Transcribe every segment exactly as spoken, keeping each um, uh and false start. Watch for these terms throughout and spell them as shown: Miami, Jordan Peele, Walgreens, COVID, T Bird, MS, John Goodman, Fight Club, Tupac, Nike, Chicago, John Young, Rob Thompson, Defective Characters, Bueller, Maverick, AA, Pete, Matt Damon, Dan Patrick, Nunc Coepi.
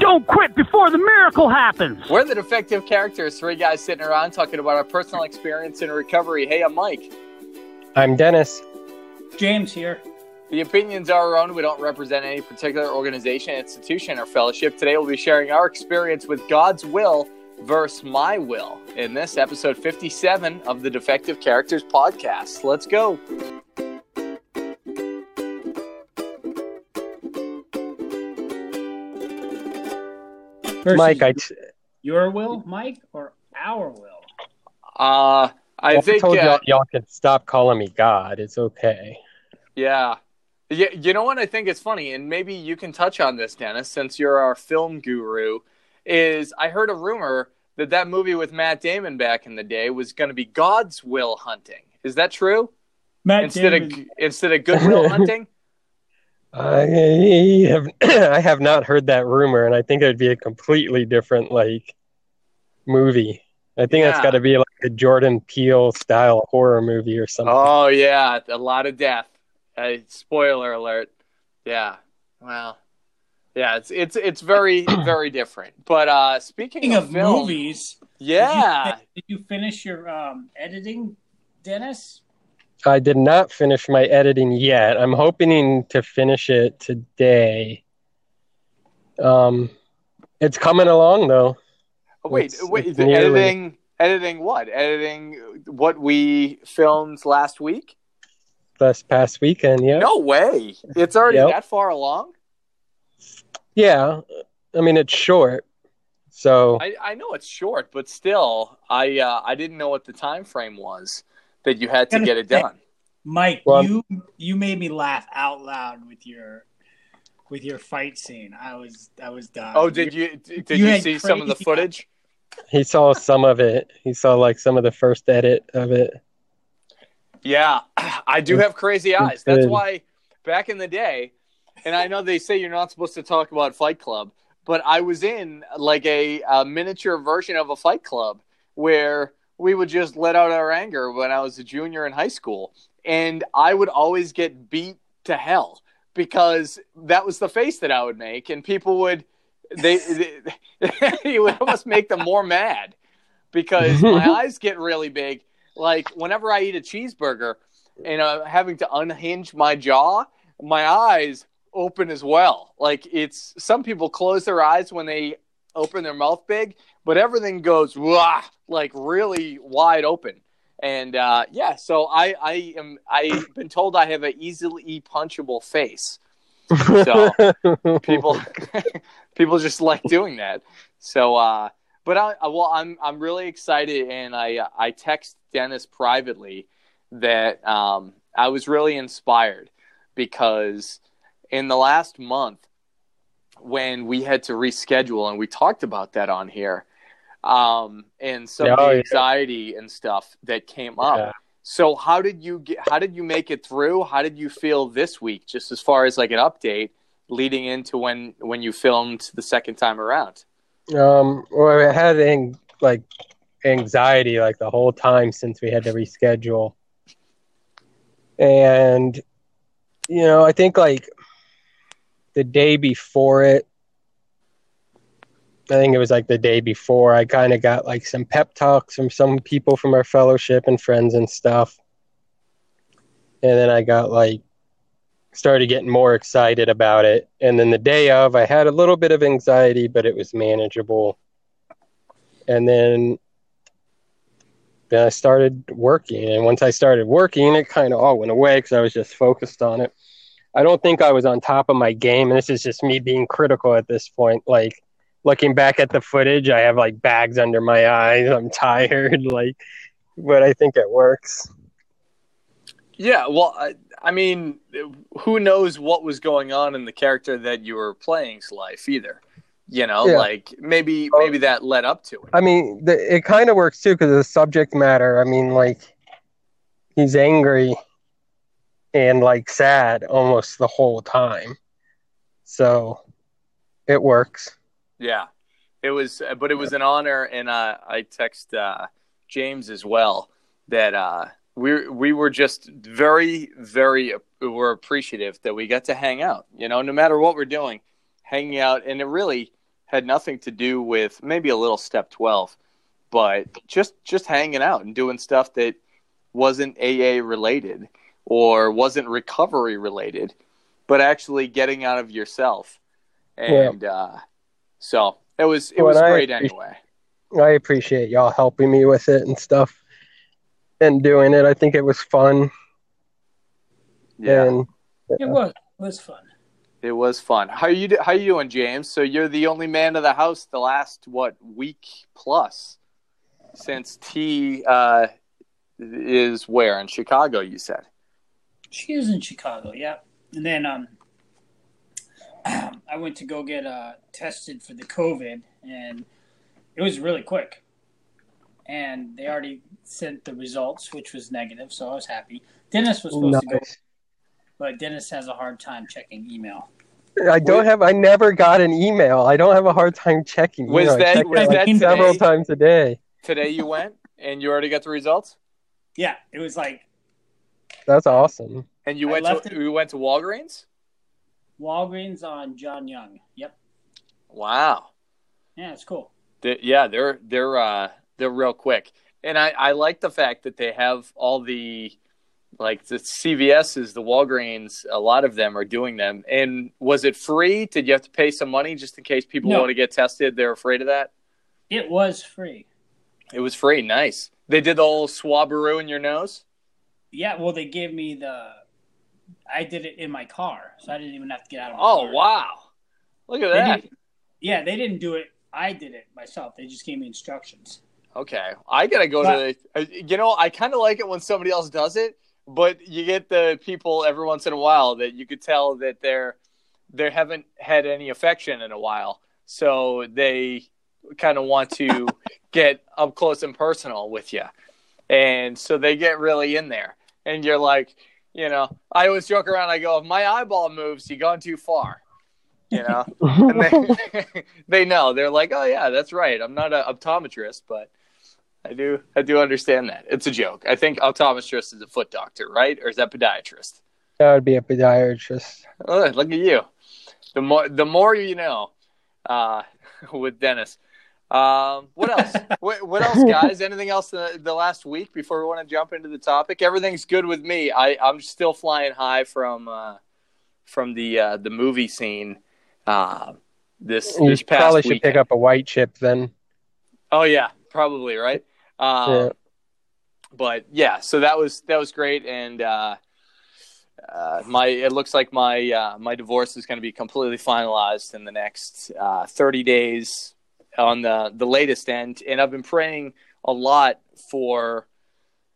Don't quit before the miracle happens. We're the Defective Characters, three guys sitting around talking about our personal experience in recovery. Hey, I'm Mike. I'm Dennis. James here. The opinions are our own. We don't represent any particular organization, institution, or fellowship. Today we'll be sharing our experience with God's will versus my will in this episode fifty-seven of the Defective Characters podcast. Let's go. Versus Mike, I t- your will, Mike, or our will? Uh, I well, think I told uh, y'all, y'all can stop calling me God. It's okay. Yeah. yeah. You know what? I think it's funny, and maybe you can touch on this, Dennis, since you're our film guru, is I heard a rumor that that movie with Matt Damon back in the day was going to be God's Will Hunting. Is that true? Matt instead Damon. Of, instead of Good Will Hunting? I have, I have not heard that rumor, and I think it would be a completely different like movie. I think yeah. that's got to be like a Jordan Peele style horror movie or something. Oh, yeah. A lot of death. Uh, spoiler alert. Yeah. Wow. Yeah, it's it's it's very very different. But uh, speaking, speaking of, of film, movies, yeah, did you, did you finish your um, editing, Dennis? I did not finish my editing yet. I'm hoping to finish it today. Um, it's coming along though. Oh, wait, it's, wait, it's nearly... editing, editing what? Editing what we filmed last week, this past weekend. Yeah. No way! It's already yep. that far along. Yeah, I mean it's short, so I, I know it's short, but still, I uh, I didn't know what the time frame was that you had to get it done. Mike, well, you you made me laugh out loud with your with your fight scene. I was I was dying. Oh, did you did you, you see some of the footage? He saw some of it. He saw like some of the first edit of it. Yeah, I do have crazy eyes. That's why back in the day. And I know they say you're not supposed to talk about Fight Club, but I was in like a, a miniature version of a Fight Club where we would just let out our anger when I was a junior in high school. And I would always get beat to hell because that was the face that I would make. And people would, they, they you would almost make them more mad because my eyes get really big. Like whenever I eat a cheeseburger and I'm having to unhinge my jaw, my eyes open as well. Like it's some people close their eyes when they open their mouth big, but everything goes wah, like really wide open. And uh yeah, so I I am I've been told I have an easily punchable face. So people people just like doing that. So uh but I well I'm I'm really excited, and I I text Dennis privately that um I was really inspired because in the last month, when we had to reschedule, and we talked about that on here, um, and some oh, anxiety yeah. and stuff that came up. Yeah. So how did you get, how did you make it through? How did you feel this week, just as far as like an update leading into when, when you filmed the second time around? Um, well, I had an, like anxiety like the whole time since we had to reschedule. And, you know, I think like the day before it, I think it was like the day before, I kind of got like some pep talks from some people from our fellowship and friends and stuff. And then I got like, started getting more excited about it. And then the day of, I had a little bit of anxiety, but it was manageable. And then, then I started working. And once I started working, it kind of all went away because I was just focused on it. I don't think I was on top of my game. And this is just me being critical at this point. Like looking back at the footage, I have like bags under my eyes. I'm tired. Like, but I think it works. Yeah. Well, I, I mean, who knows what was going on in the character that you were playing's life either. You know, yeah. like maybe maybe that led up to it. I mean, the, it kind of works too because of the subject matter. I mean, like he's angry and like sad almost the whole time, so it works. Yeah, it was, but it was an honor, and uh, I text uh, James as well that uh, we we were just very very we were appreciative that we got to hang out. You know, no matter what we're doing. Hanging out, and it really had nothing to do with maybe a little step twelve, but just just hanging out and doing stuff that wasn't A A related or wasn't recovery related, but actually getting out of yourself. And yeah. uh, so it was it well, was great I anyway. I appreciate y'all helping me with it and stuff and doing it. I think it was fun. Yeah, and, uh, it was it was fun. It was fun. How you do, how you doing, James? So you're the only man of the house the last what week plus since T uh, is where in Chicago? You said she is in Chicago, yeah. And then um, I went to go get uh, tested for the COVID, and it was really quick. And they already sent the results, which was negative, so I was happy. Dennis was supposed nice. to go. But Dennis has a hard time checking email. I don't have. I never got an email. I don't have a hard time checking. Was email. that, was that like several times a day? Today you went and you already got the results. Yeah, it was like. That's awesome. And you went to you went to Walgreens. Walgreens on John Young. Yep. Wow. Yeah, it's cool. They, yeah, they're they're uh, they're real quick, and I, I like the fact that they have all the. Like the C V S's, the Walgreens, a lot of them are doing them. And was it free? Did you have to pay some money just in case people no. want to get tested? They're afraid of that? It was free. It was free. Nice. They did the whole swabberoo in your nose? Yeah. Well, they gave me the – I did it in my car, so I didn't even have to get out of my oh, car. Oh, wow. Look at they that. Did, yeah, they didn't do it. I did it myself. They just gave me instructions. Okay. I got to go but, to the – you know, I kind of like it when somebody else does it. But you get the people every once in a while that you could tell that they're they haven't had any affection in a while, so they kind of want to get up close and personal with you, and so they get really in there. And you're like, you know, I always joke around. I go, if my eyeball moves, you've gone too far, you know. And they they know. They're like, oh yeah, that's right. I'm not an optometrist, but. I do I do understand that. It's a joke. I think optometrist is a foot doctor, right? Or is that podiatrist? That would be a podiatrist. Oh, look at you. The more the more you know uh, with Dennis. Um, what else? what, what else, guys? Anything else the, the last week before we want to jump into the topic? Everything's good with me. I, I'm still flying high from uh, from the uh, the movie scene uh, this, this past week. You probably should weekend. pick up a white chip then. Oh, yeah. Probably, right? Um, yeah. But yeah, so that was that was great, and uh, uh, my it looks like my uh, my divorce is going to be completely finalized in the next uh, thirty days on the the latest end. And I've been praying a lot for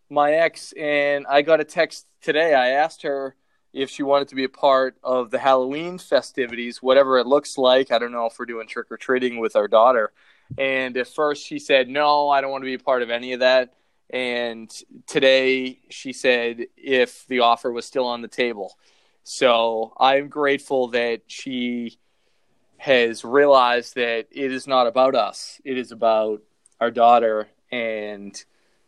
my ex, and I got a text today. I asked her if she wanted to be a part of the Halloween festivities, whatever it looks like. I don't know if we're doing trick or treating with our daughter. And at first she said, no, I don't want to be a part of any of that. And today she said if the offer was still on the table. So I'm grateful that she has realized that it is not about us. It is about our daughter. And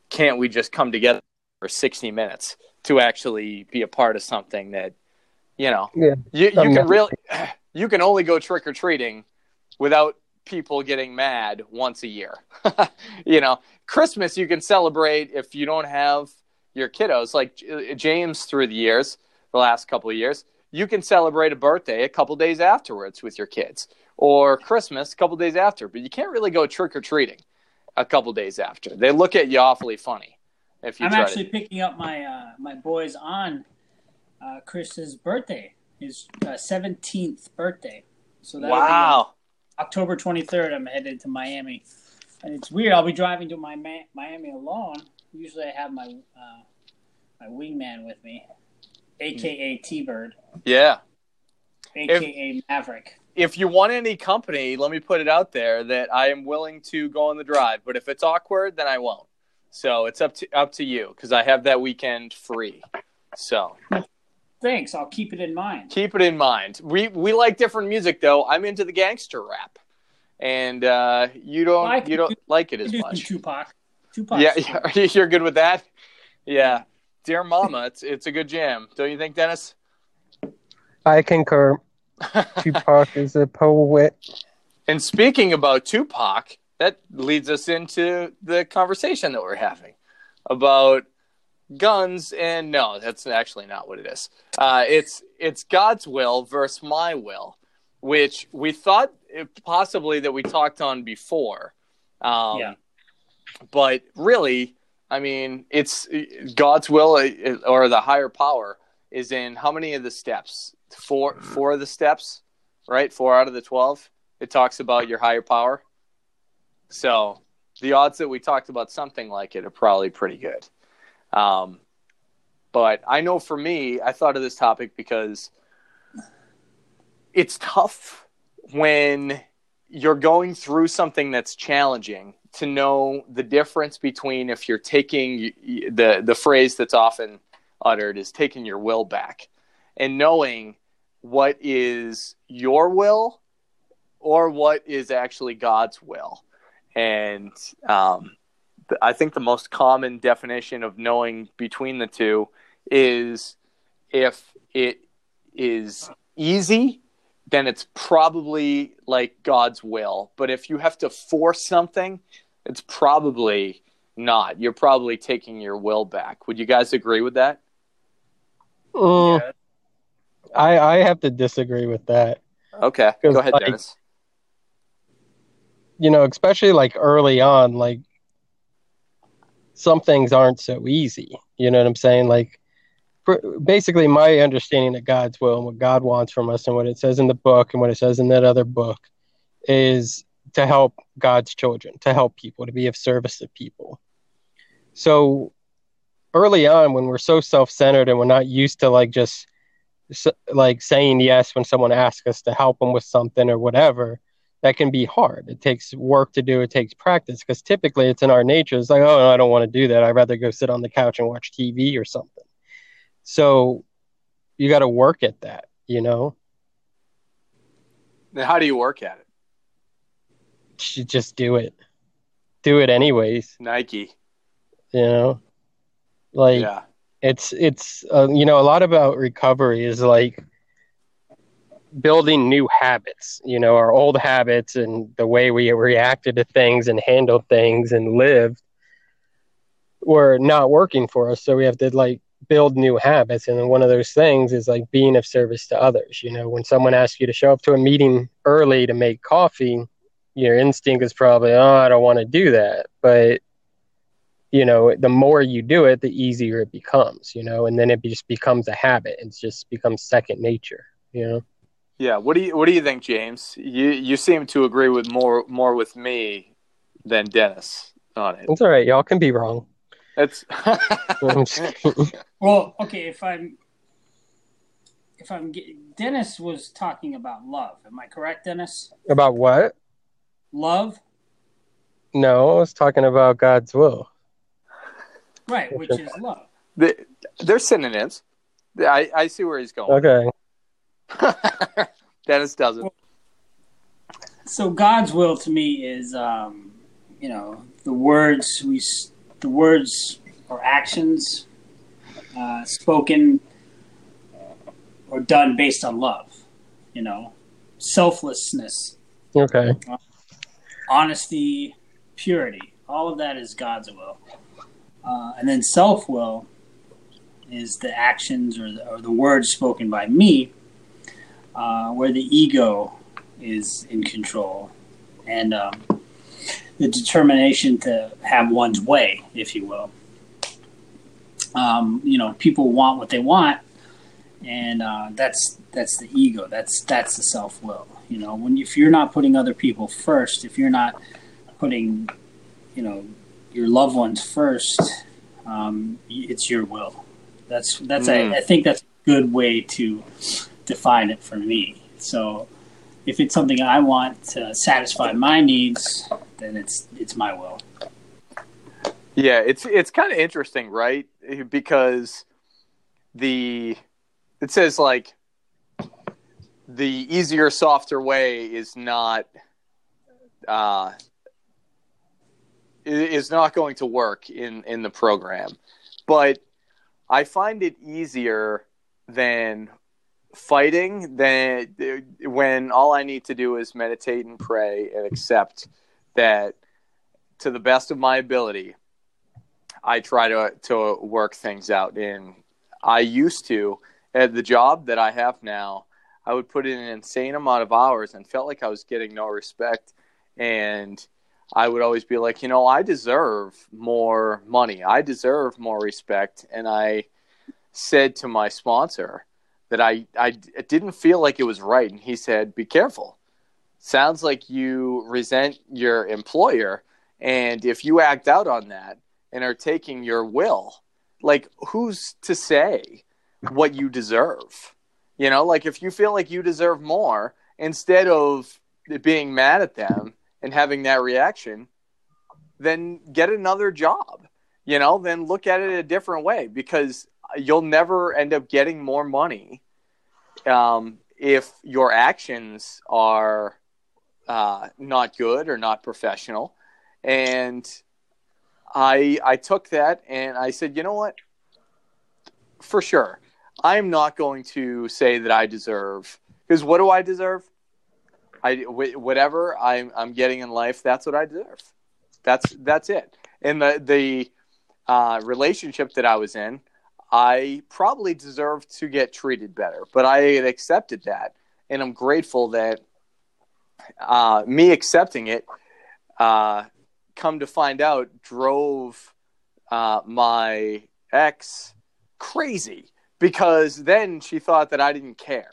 can't we just come together for sixty minutes to actually be a part of something that, you know, yeah, you, you can really, you can only go trick-or-treating without people getting mad once a year. You know, Christmas you can celebrate if you don't have your kiddos. Like James through the years, the last couple of years, you can celebrate a birthday a couple days afterwards with your kids, or Christmas a couple days after, but you can't really go trick-or-treating a couple days after. They look at you awfully funny if you I'm try actually to... picking up my uh, my boys on uh, Chris's birthday, his uh, seventeenth birthday. So that wow. Be, uh, October twenty-third, I'm headed to Miami. And it's weird. I'll be driving to my Ma- Miami alone. Usually I have my uh, my wingman with me, a k a. T Bird. Yeah. a k a. If, Maverick. if you want any company, let me put it out there that I am willing to go on the drive. But if it's awkward, then I won't. So it's up to up to you, because I have that weekend free. So thanks. I'll keep it in mind. Keep it in mind. We we like different music, though. I'm into the gangster rap, and uh, you don't well, you don't do, like it as much. Tupac. Tupac. Yeah, you're good with that. Yeah, Dear Mama, it's it's a good jam, don't you think, Dennis? I concur. Tupac is a poet. And speaking about Tupac, that leads us into the conversation that we're having about guns. And no, that's actually not what it is. Uh, it's it's God's will versus my will, which we thought possibly that we talked on before. Um, yeah. But really, I mean, it's God's will, or the higher power, is in how many of the steps? Four, four of the steps, right? Four out of the twelve. It talks about your higher power. So the odds that we talked about something like it are probably pretty good. Um, but I know for me, I thought of this topic because it's tough when you're going through something that's challenging to know the difference between, if you're taking the, the phrase that's often uttered is taking your will back, and knowing what is your will or what is actually God's will. And um, I think the most common definition of knowing between the two is, if it is easy, then it's probably like God's will. But if you have to force something, it's probably not. You're probably taking your will back. Would you guys agree with that? Uh, yeah. I, I have to disagree with that. Okay, go ahead, like, Dennis. You know, especially like early on, like some things aren't so easy. You know what I'm saying? Like, for, basically, my understanding of God's will and what God wants from us and what it says in the book and what it says in that other book is to help God's children, to help people, to be of service to people. So early on, when we're so self-centered and we're not used to like just like saying yes when someone asks us to help them with something or whatever, that can be hard. It takes work to do. It takes practice, because typically it's in our nature. It's like, oh, no, I don't want to do that. I'd rather go sit on the couch and watch T V or something. So you got to work at that, you know? Now, how do you work at it? You just do it. Do it anyways. Nike. You know? Like, yeah. it's, it's uh, you know, a lot about recovery is like, building new habits, you know, our old habits and the way we reacted to things and handled things and lived were not working for us. So we have to like build new habits. And then one of those things is like being of service to others. You know, when someone asks you to show up to a meeting early to make coffee, your instinct is probably, oh, I don't want to do that. But, you know, the more you do it, the easier it becomes, you know, and then it just becomes a habit. It just becomes second nature, you know? Yeah, what do you what do you think, James? You you seem to agree with more more with me than Dennis on it. It's all right, y'all can be wrong. That's well, okay. If I'm if I'm Dennis was talking about love. Am I correct, Dennis? About what? Love. No, I was talking about God's will. Right, which is love. The, they're synonyms. I I see where he's going. Okay. Dennis doesn't. So God's will to me is, um, you know, the words we, the words or actions uh, spoken or done based on love, you know, selflessness, okay, uh, honesty, purity. All of that is God's will, uh, and then self will is the actions or the, or the words spoken by me. Uh, where the ego is in control and um, the determination to have one's way, if you will. Um, you know, people want what they want, and uh, that's that's the ego. That's that's the self-will. You know, when if you're not putting other people first, if you're not putting, you know, your loved ones first, um, it's your will. That's that's mm. I, I think that's a good way to define it for me. So if it's something I want to satisfy my needs, then it's it's my will. Yeah, it's it's kind of interesting, right? Because the it says like the easier, softer way is not uh, is not going to work in, in the program, but I find it easier than fighting than when all I need to do is meditate and pray and accept that to the best of my ability, I try to to work things out. And I used to, at the job that I have now, I would put in an insane amount of hours and felt like I was getting no respect. And I would always be like, you know, I deserve more money. I deserve more respect. And I said to my sponsor that I, I it didn't feel like it was right. And he said, be careful. Sounds like you resent your employer. And if you act out on that, and are taking your will, like, who's to say what you deserve? You know, like, if you feel like you deserve more, instead of being mad at them and having that reaction, then get another job, you know, then look at it a different way, because you'll never end up getting more money um, if your actions are uh, not good or not professional. And I I took that and I said, you know what, for sure, I'm not going to say that I deserve, because what do I deserve? I whatever I'm I'm getting in life, that's what I deserve. That's that's it. And the the uh, relationship that I was in, I probably deserved to get treated better, but I had accepted that, and I'm grateful that uh, me accepting it. Uh, come to find out, drove uh, my ex crazy, because then she thought that I didn't care,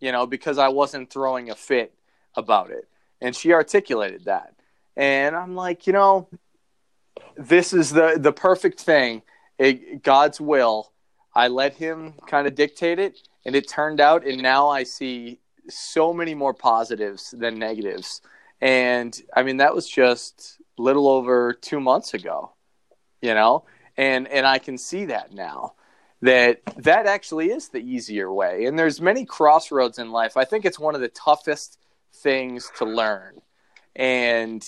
you know, because I wasn't throwing a fit about it. And she articulated that. And I'm like, you know, this is the, the perfect thing. It, God's will. I let him kind of dictate it, and it turned out. And now I see so many more positives than negatives. And I mean, that was just little over two months ago, you know, and, and I can see that now, that that actually is the easier way. And there's many crossroads in life. I think it's one of the toughest things to learn. And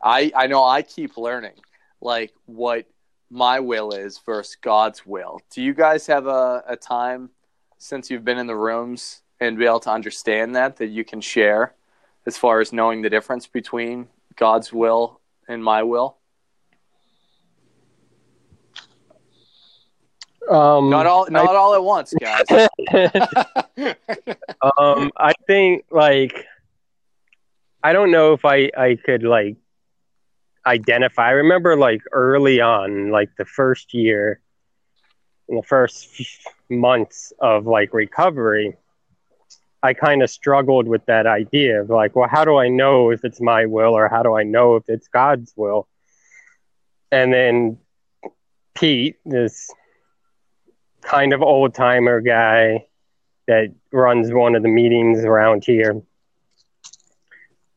I, I know I keep learning, like, what my will is versus God's will. Do you guys have a, a time since you've been in the rooms and be able to understand that, that you can share as far as knowing the difference between God's will and my will? Um, not all, not I, all at once, guys. um, I think, like, I don't know if I, I could, like, identify. I remember, like, early on, like, the first year, in the first months of, like, recovery, I kind of struggled with that idea of, like, well, how do I know if it's my will, or how do I know if it's God's will? And then Pete, this kind of old timer guy that runs one of the meetings around here,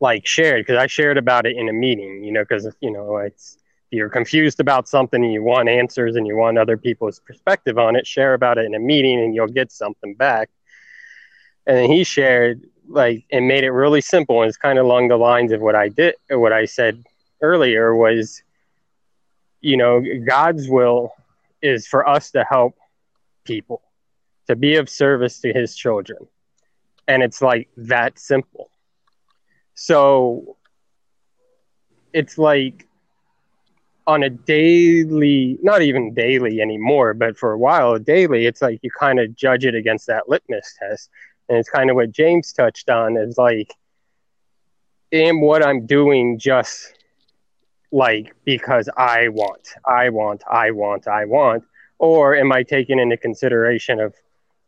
like, shared, because I shared about it in a meeting, you know, because, you know, it's, you're confused about something and you want answers and you want other people's perspective on it, share about it in a meeting and you'll get something back. And then he shared, like, and made it really simple. And it's kind of along the lines of what I did, what I said earlier was, you know, God's will is for us to help people, to be of service to his children. And it's, like, that simple. So it's, like, on a daily, not even daily anymore, but for a while, daily, it's like you kind of judge it against that litmus test. And it's kind of what James touched on, is like, am what I'm doing just, like, because I want, I want, I want, I want, or am I taking into consideration of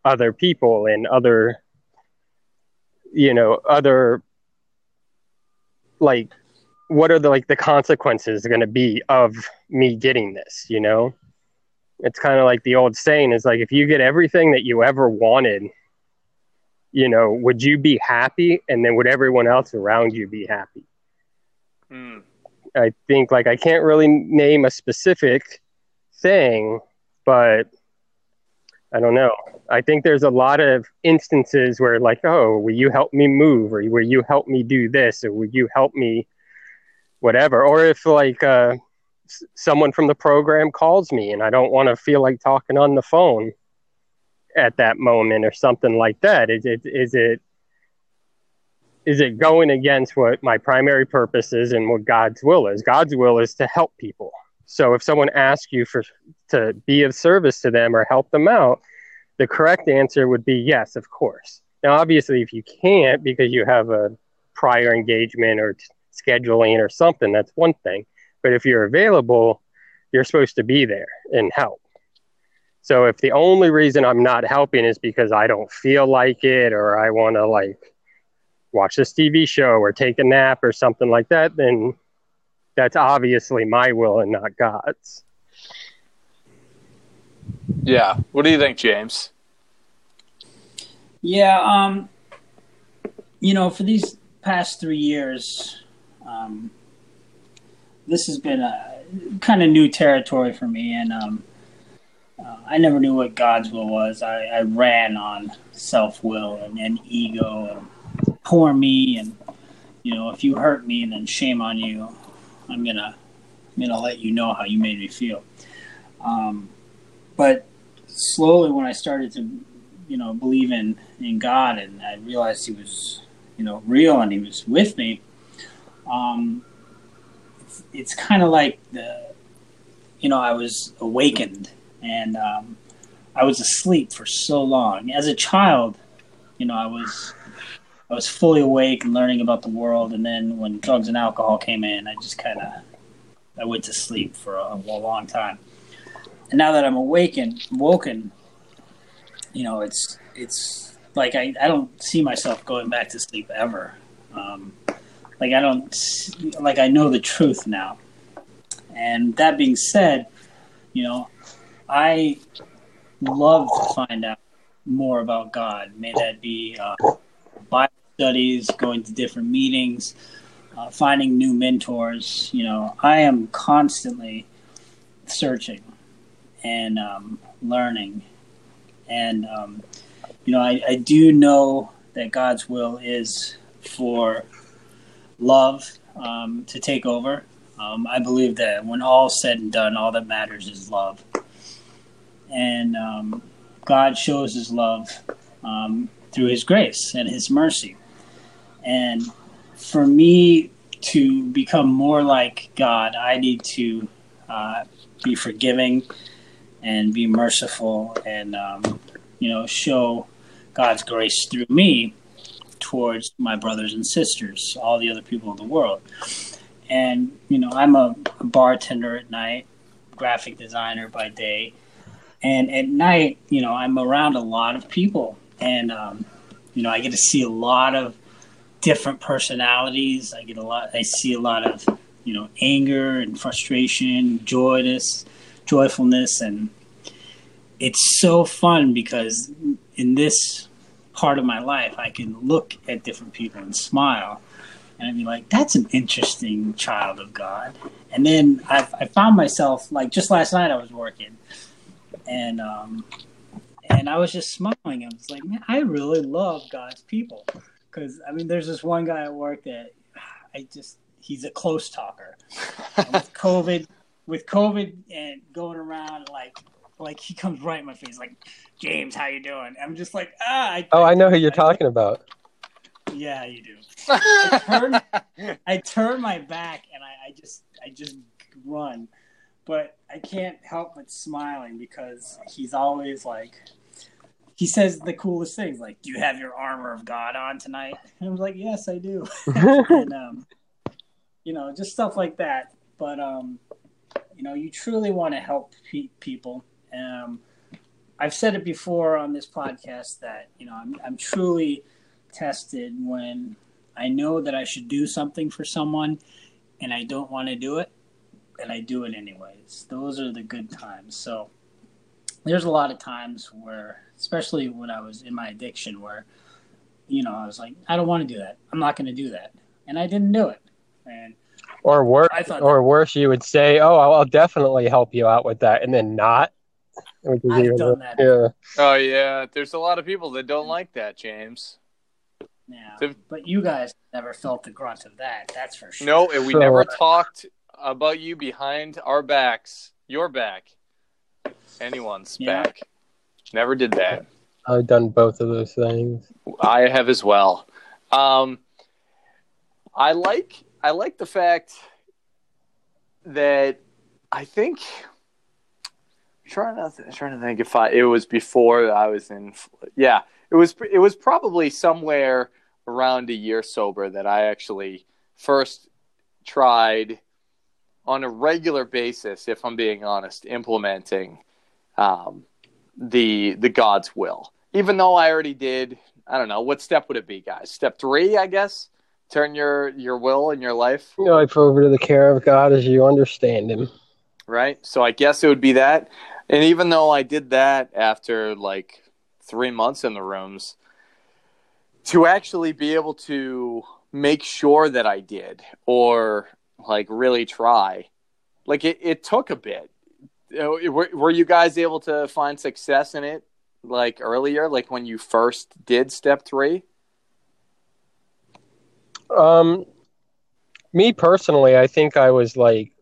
other people and other, you know, other, like, what are the, like, the consequences going to be of me getting this, you know? It's kind of like the old saying is, like, if you get everything that you ever wanted, you know, would you be happy? And then would everyone else around you be happy? Mm. I think, like, I can't really name a specific thing, but I don't know. I think there's a lot of instances where, like, oh, will you help me move? Or will you help me do this? Or will you help me whatever? Or if, like, uh, s- someone from the program calls me and I don't want to feel like talking on the phone at that moment or something like that. Is it, is it, is it going against what my primary purpose is and what God's will is? God's will is to help people. So if someone asks you for, to be of service to them or help them out, the correct answer would be yes, of course. Now, obviously, if you can't because you have a prior engagement or t- scheduling or something, that's one thing. But if you're available, you're supposed to be there and help. So if the only reason I'm not helping is because I don't feel like it, or I want to, like, watch this T V show or take a nap or something like that, then that's obviously my will and not God's. Yeah. What do you think, James? Yeah. Um, you know, for these past three years, um, this has been a kind of new territory for me. And, um, Uh, I never knew what God's will was. I, I ran on self-will and, and ego and poor me. And, you know, if you hurt me, then shame on you. I'm going to I'm gonna let you know how you made me feel. Um, but slowly when I started to, you know, believe in, in God, and I realized he was, you know, real and he was with me, um, it's, it's kind of like, the, you know, I was awakened. And um, I was asleep for so long. As a child, you know, I was I was fully awake and learning about the world. And then when drugs and alcohol came in, I just kind of I went to sleep for a, a long time. And now that I'm awakened, woken, you know, it's it's like I, I don't see myself going back to sleep ever. Um, like I don't like I know the truth now. And that being said, you know, I love to find out more about God. May that be uh, Bible studies, going to different meetings, uh, finding new mentors. You know, I am constantly searching and um, learning. And, um, you know, I, I do know that God's will is for love um, to take over. Um, I believe that when all said and done, all that matters is love. And um, God shows his love um, through his grace and his mercy. And for me to become more like God, I need to uh, be forgiving and be merciful and, um, you know, show God's grace through me towards my brothers and sisters, all the other people of the world. And, you know, I'm a, a bartender at night, graphic designer by day. And at night, you know, I'm around a lot of people, and, um, you know, I get to see a lot of different personalities. I get a lot, I see a lot of, you know, anger and frustration, joyous, joyfulness. And it's so fun because in this part of my life, I can look at different people and smile. And I'd be like, that's an interesting child of God. And then I've, I found myself, like, just last night I was working. And um, and I was just smiling. I was like, man, I really love God's people. Because, I mean, there's this one guy at work that I just, he's a close talker. And with COVID, with COVID and going around, like, like he comes right in my face, like, James, how you doing? I'm just like, ah. I, oh, I, I know who you're I, talking I, about. Yeah, you do. I, turn, I turn my back and I, I just I just run. But I can't help but smiling because he's always like, he says the coolest things, like, do you have your armor of God on tonight? And I'm like, yes, I do. And, um, you know, just stuff like that. But, um, you know, you truly want to help pe- people. Um, I've said it before on this podcast that, you know, I'm, I'm truly tested when I know that I should do something for someone and I don't want to do it. And I do it anyways. Those are the good times. So there's a lot of times where, especially when I was in my addiction, where you know, I was like, I don't want to do that. I'm not going to do that. And I didn't do it. And or worse, or worse, you would say, oh, I'll definitely help you out with that. And then not. I've done that. Yeah. Oh, yeah. There's a lot of people that don't like that, James. Yeah. So, but you guys never felt the grunt of that. That's for sure. No, we sure. never talked about you behind our backs. Your back. Anyone's yeah. back. Never did that. I've done both of those things. I have as well. Um, I like I like the fact that I think I'm trying to th- I'm trying to think if I it was before I was in yeah it was it was probably somewhere around a year sober that I actually first tried on a regular basis, if I'm being honest, implementing um, the the God's will. Even though I already did, I don't know, what step would it be, guys? Step three, I guess? Turn your, your will and your life? You know, life over to the care of God as you understand him. Right? So I guess it would be that. And even though I did that after, like, three months in the rooms, to actually be able to make sure that I did or... like really try, like it, it took a bit. Were, were you guys able to find success in it, like earlier, like when you first did step three? Um, me personally, I think I was like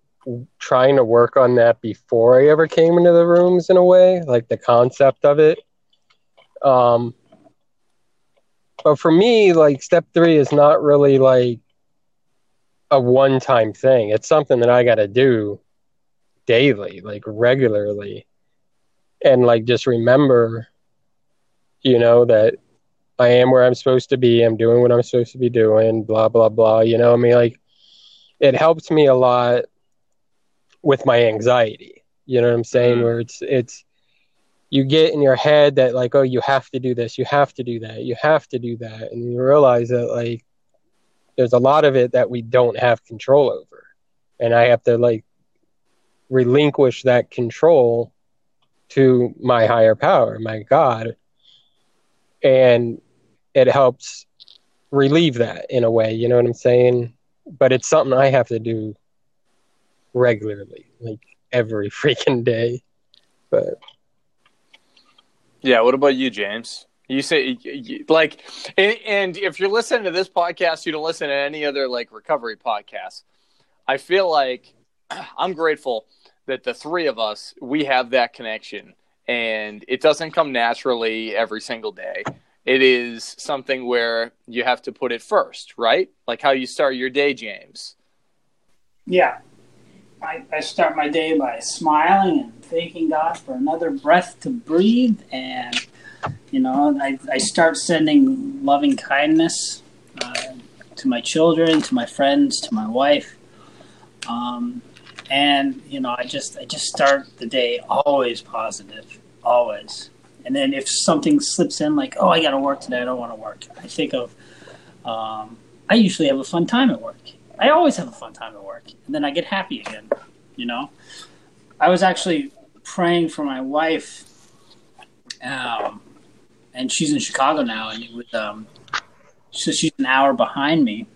trying to work on that before I ever came into the rooms in a way, like the concept of it. Um, but for me, like step three is not really like a one-time thing. It's something that I got to do daily, like regularly. And like, just remember, you know, that I am where I'm supposed to be. I'm doing what I'm supposed to be doing, blah, blah, blah. You know, I mean, like it helps me a lot with my anxiety. You know what I'm saying? Mm-hmm. Where it's, it's, you get in your head that like, oh, you have to do this. You have to do that. You have to do that. And you realize that like, there's a lot of it that we don't have control over. And I have to like relinquish that control to my higher power, my God. And it helps relieve that in a way, you know what I'm saying? But it's something I have to do regularly, like every freaking day. But yeah, what about you, James? You say, like, and, and if you're listening to this podcast, you don't listen to any other, like, recovery podcasts. I feel like I'm grateful that the three of us, we have that connection. And it doesn't come naturally every single day. It is something where you have to put it first, right? Like how you start your day, James. Yeah. I, I start my day by smiling and thanking God for another breath to breathe and... You know, I, I start sending loving kindness uh, to my children, to my friends, to my wife, um, and you know, I just I just start the day always positive, always. And then if something slips in, like oh, I got to work today, I don't want to work. I think of um, I usually have a fun time at work. I always have a fun time at work, and then I get happy again. You know, I was actually praying for my wife. Um, and she's in Chicago now, and it was, um, so she's an hour behind me.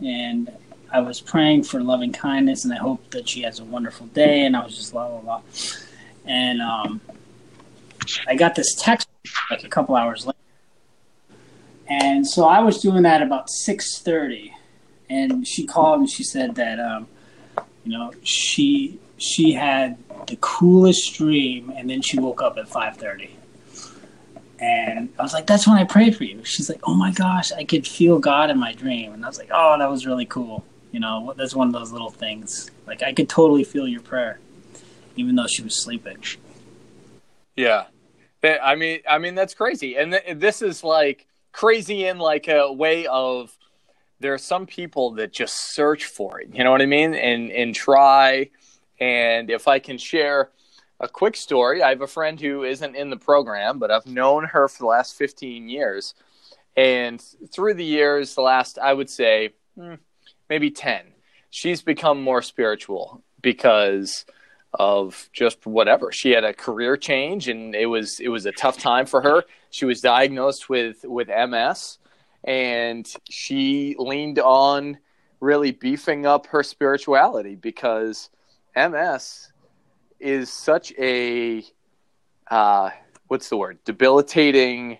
And I was praying for loving kindness, and I hope that she has a wonderful day. And I was just blah blah blah. And um, I got this text like a couple hours later, and so I was doing that about six thirty. And she called and she said that um, you know she she had the coolest dream, and then she woke up at five thirty. And I was like, that's when I prayed for you. She's like, oh, my gosh, I could feel God in my dream. And I was like, oh, that was really cool. You know, that's one of those little things. Like, I could totally feel your prayer, even though she was sleeping. Yeah. I mean, I mean that's crazy. And th- this is, like, crazy in, like, a way of there are some people that just search for it. You know what I mean? And, and try. And if I can share... a quick story. I have a friend who isn't in the program, but I've known her for the last fifteen years. And through the years, the last, I would say, maybe ten, she's become more spiritual because of just whatever. She had a career change and it was it was a tough time for her. She was diagnosed with, with M S and she leaned on really beefing up her spirituality, because M S is such a uh, what's the word? Debilitating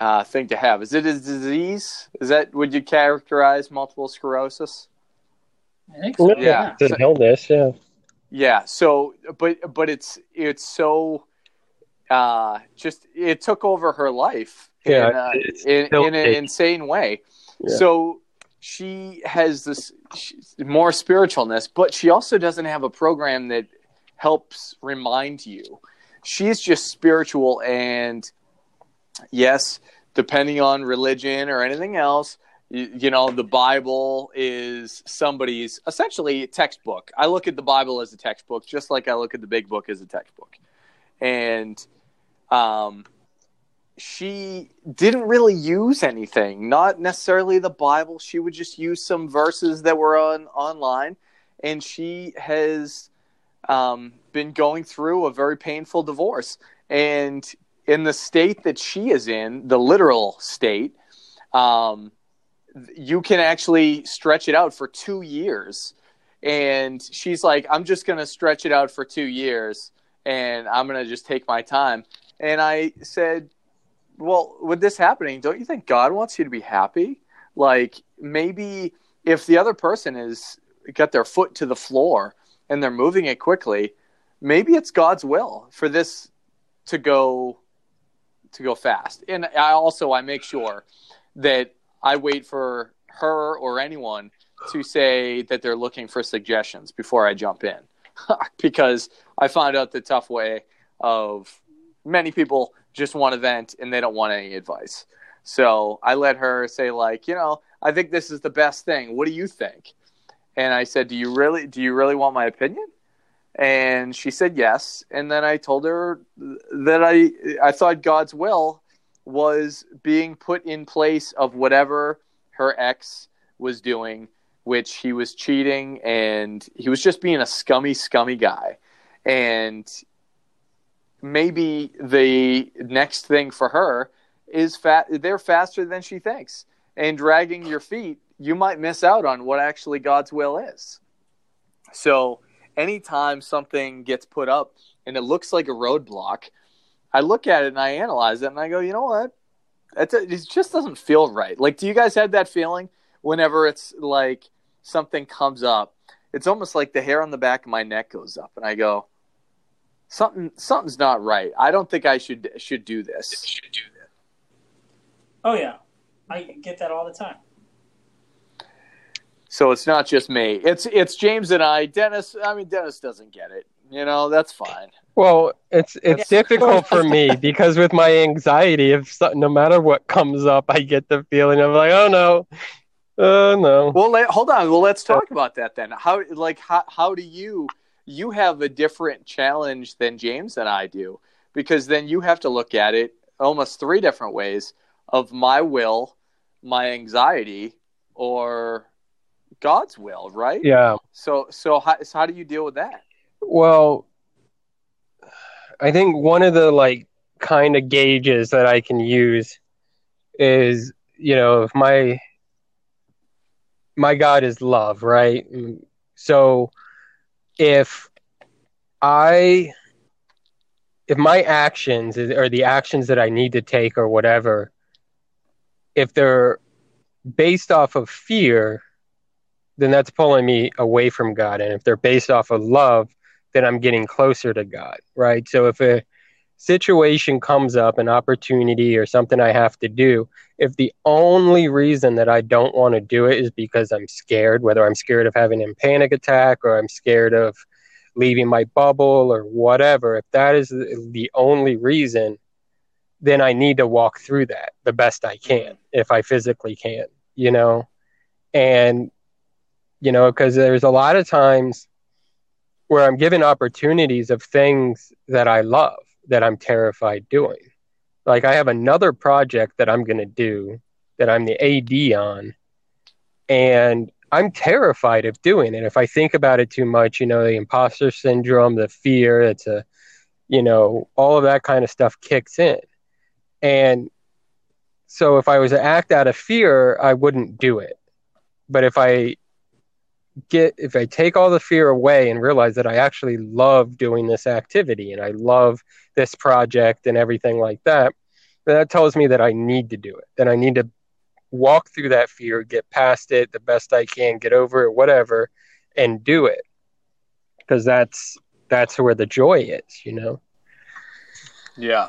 uh, thing to have. Is it a disease? Is that, would you characterize multiple sclerosis? I think so. Yeah, it's an illness. Yeah. Yeah. So, but but it's it's so uh, just it took over her life yeah, in, uh, in, so in an insane way. Yeah. So she has this she, more spiritualness, but she also doesn't have a program that helps remind you. She's just spiritual, and yes, depending on religion or anything else, you know, the Bible is somebody's essentially a textbook. I look at the Bible as a textbook, just like I look at the Big Book as a textbook. And um, she didn't really use anything, not necessarily the Bible. She would just use some verses that were on online. And she has um, been going through a very painful divorce. And in the state that she is in, the literal state, um, you can actually stretch it out for two years. And she's like, I'm just going to stretch it out for two years and I'm going to just take my time. And I said, well, with this happening, don't you think God wants you to be happy? Like, maybe if the other person is got their foot to the floor and they're moving it quickly, maybe it's God's will for this to go, to go fast. And I also, I make sure that I wait for her or anyone to say that they're looking for suggestions before I jump in, because I found out the tough way of many people just want to vent and they don't want any advice. So I let her say, like, you know, I think this is the best thing. What do you think? And I said, do you really, do you really want my opinion? And she said, yes. And then I told her that I, I thought God's will was being put in place of whatever her ex was doing, which he was cheating and he was just being a scummy, scummy guy. And maybe the next thing for her is fa- they're faster than she thinks. And dragging your feet, you might miss out on what actually God's will is. So anytime something gets put up and it looks like a roadblock, I look at it and I analyze it and I go, you know what? That's a, it just doesn't feel right. Like, do you guys have that feeling whenever it's like something comes up? It's almost like the hair on the back of my neck goes up and I go, something, something's not right. I don't think I should should do this. Should do this. Oh yeah, I get that all the time. So it's not just me. It's it's James and I. Dennis, I mean, Dennis doesn't get it. You know, that's fine. Well, it's it's yeah. difficult for me because with my anxiety, if so, no matter what comes up, I get the feeling of like, oh no, oh no. Well, let, hold on. Well, let's talk about that then. How like how how do you you have a different challenge than James and I do, because then you have to look at it almost three different ways: of my will, my anxiety, or God's will, right? Yeah. So so how so how do you deal with that? Well, I think one of the like kind of gauges that I can use is, you know, if my my God is love, right? So if I if my actions or the actions that I need to take or whatever, if they're based off of fear, then that's pulling me away from God. And if they're based off of love, then I'm getting closer to God, right? So if a situation comes up, an opportunity or something I have to do, if the only reason that I don't want to do it is because I'm scared, whether I'm scared of having a panic attack or I'm scared of leaving my bubble or whatever, if that is the only reason, then I need to walk through that the best I can, if I physically can, you know? And, you know, because there's a lot of times where I'm given opportunities of things that I love that I'm terrified doing. Like, I have another project that I'm going to do that I'm the A D on, and I'm terrified of doing it. If I think about it too much, you know, the imposter syndrome, the fear, it's a, you know, all of that kind of stuff kicks in. And So if I was to act out of fear, I wouldn't do it. But if I get, if I take all the fear away and realize that I actually love doing this activity and I love this project and everything like that, that tells me that I need to do it. That I need to walk through that fear, get past it the best I can, get over it, whatever, and do it. Because that's that's where the joy is, you know? Yeah.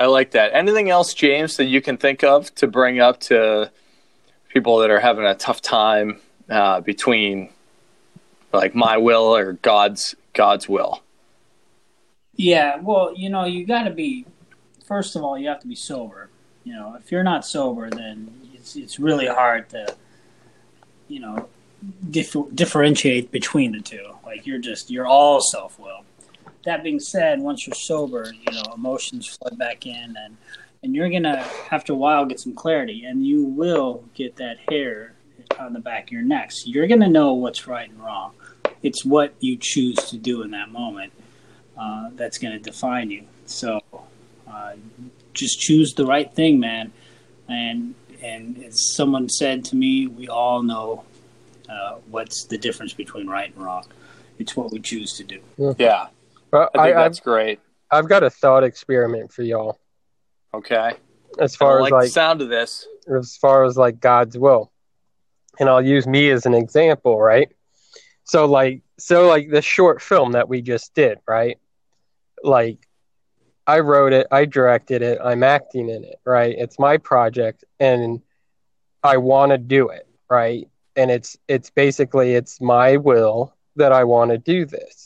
I like that. Anything else, James, that you can think of to bring up to people that are having a tough time uh, between like my will or God's God's will? Yeah, well, you know, you got to be, first of all, you have to be sober. You know, if you're not sober, then it's it's really hard to, you know, dif- differentiate between the two. Like you're just, you're all self-will. That being said, once you're sober, you know, emotions flood back in, and and you're going to, after a while, get some clarity, and you will get that hair on the back of your neck. So you're going to know what's right and wrong. It's what you choose to do in that moment uh, that's going to define you. So uh, just choose the right thing, man. And, and as someone said to me, we all know uh, what's the difference between right and wrong. It's what we choose to do. Yeah. Well, I think I, that's I've, great. I've got a thought experiment for y'all. Okay. As far I like as like the sound of this, as far as like God's will, and I'll use me as an example, right? So like, so like the short film that we just did, right? Like, I wrote it, I directed it, I'm acting in it, right? It's my project, and I want to do it, right? And it's it's basically it's my will that I want to do this.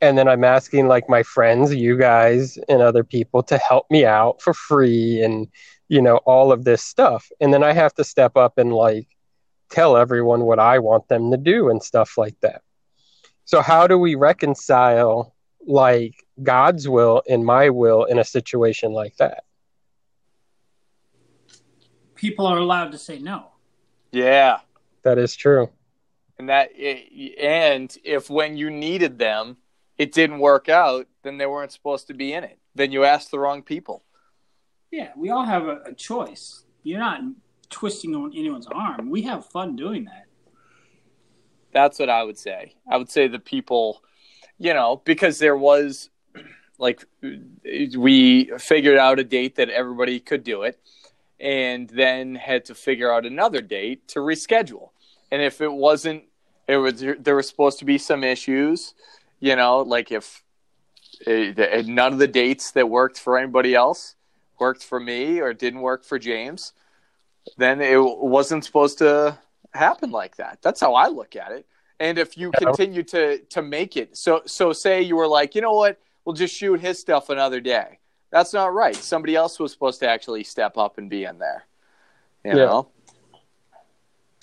And then I'm asking like my friends, you guys and other people to help me out for free and, you know, all of this stuff. And then I have to step up and like tell everyone what I want them to do and stuff like that. So how do we reconcile like God's will and my will in a situation like that? People are allowed to say no. Yeah, that is true. And that, and if when you needed them, it didn't work out, then they weren't supposed to be in it. Then you asked the wrong people. Yeah, we all have a, a choice. You're not twisting on anyone's arm. We have fun doing that. That's what I would say. I would say the people, you know, because there was, like, we figured out a date that everybody could do it and then had to figure out another date to reschedule. And if it wasn't, it was, there were supposed to be some issues. You know, like if uh, none of the dates that worked for anybody else worked for me or didn't work for James, then it wasn't supposed to happen like that. That's how I look at it. And if you continue to, to make it, so so say you were like, you know what, we'll just shoot his stuff another day. That's not right. Somebody else was supposed to actually step up and be in there. You yeah. know?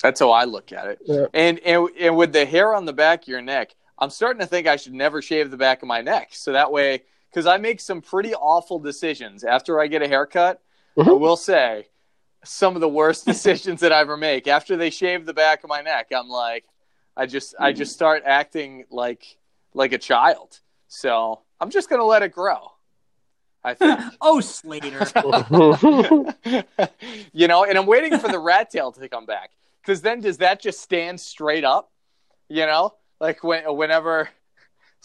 That's how I look at it. Yeah. And, and and with the hair on the back of your neck, I'm starting to think I should never shave the back of my neck. So that way, because I make some pretty awful decisions. After I get a haircut, mm-hmm. I will say some of the worst decisions that I ever make. After they shave the back of my neck, I'm like, I just mm-hmm. I just start acting like like a child. So I'm just going to let it grow, I think. Oh, Slater. You know, and I'm waiting for the rat tail to come back. Because then does that just stand straight up, you know? Like when, whenever,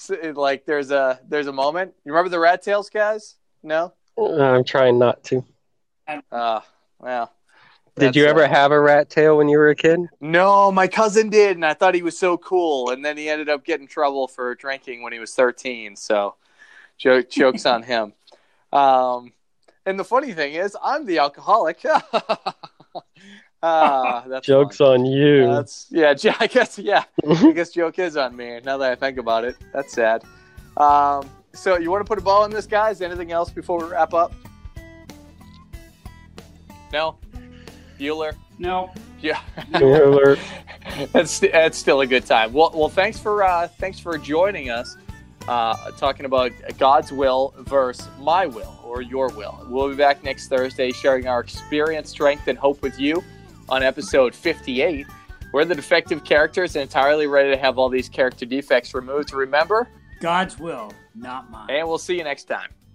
like there's a there's a moment. You remember the rat tails, guys? No, I'm trying not to. Ah, uh, well. Did you ever uh, have a rat tail when you were a kid? No, my cousin did, and I thought he was so cool. And then he ended up getting in trouble for drinking when he was thirteen. So, joke, jokes on him. Um, and the funny thing is, I'm the alcoholic. Ah, uh, joke's fun. On you. Uh, that's, yeah, I guess. Yeah, I guess joke is on me. Now that I think about it, that's sad. Um, so you want to put a ball in this, guys? Anything else before we wrap up? No. Bueller. No. Yeah. Bueller. that's that's still a good time. Well, well, thanks for uh, thanks for joining us. Uh, talking about God's will versus my will or your will. We'll be back next Thursday, sharing our experience, strength, and hope with you. On episode fifty-eight, we're the Defective Characters and entirely ready to have all these character defects removed. Remember, God's will, not mine. And we'll see you next time.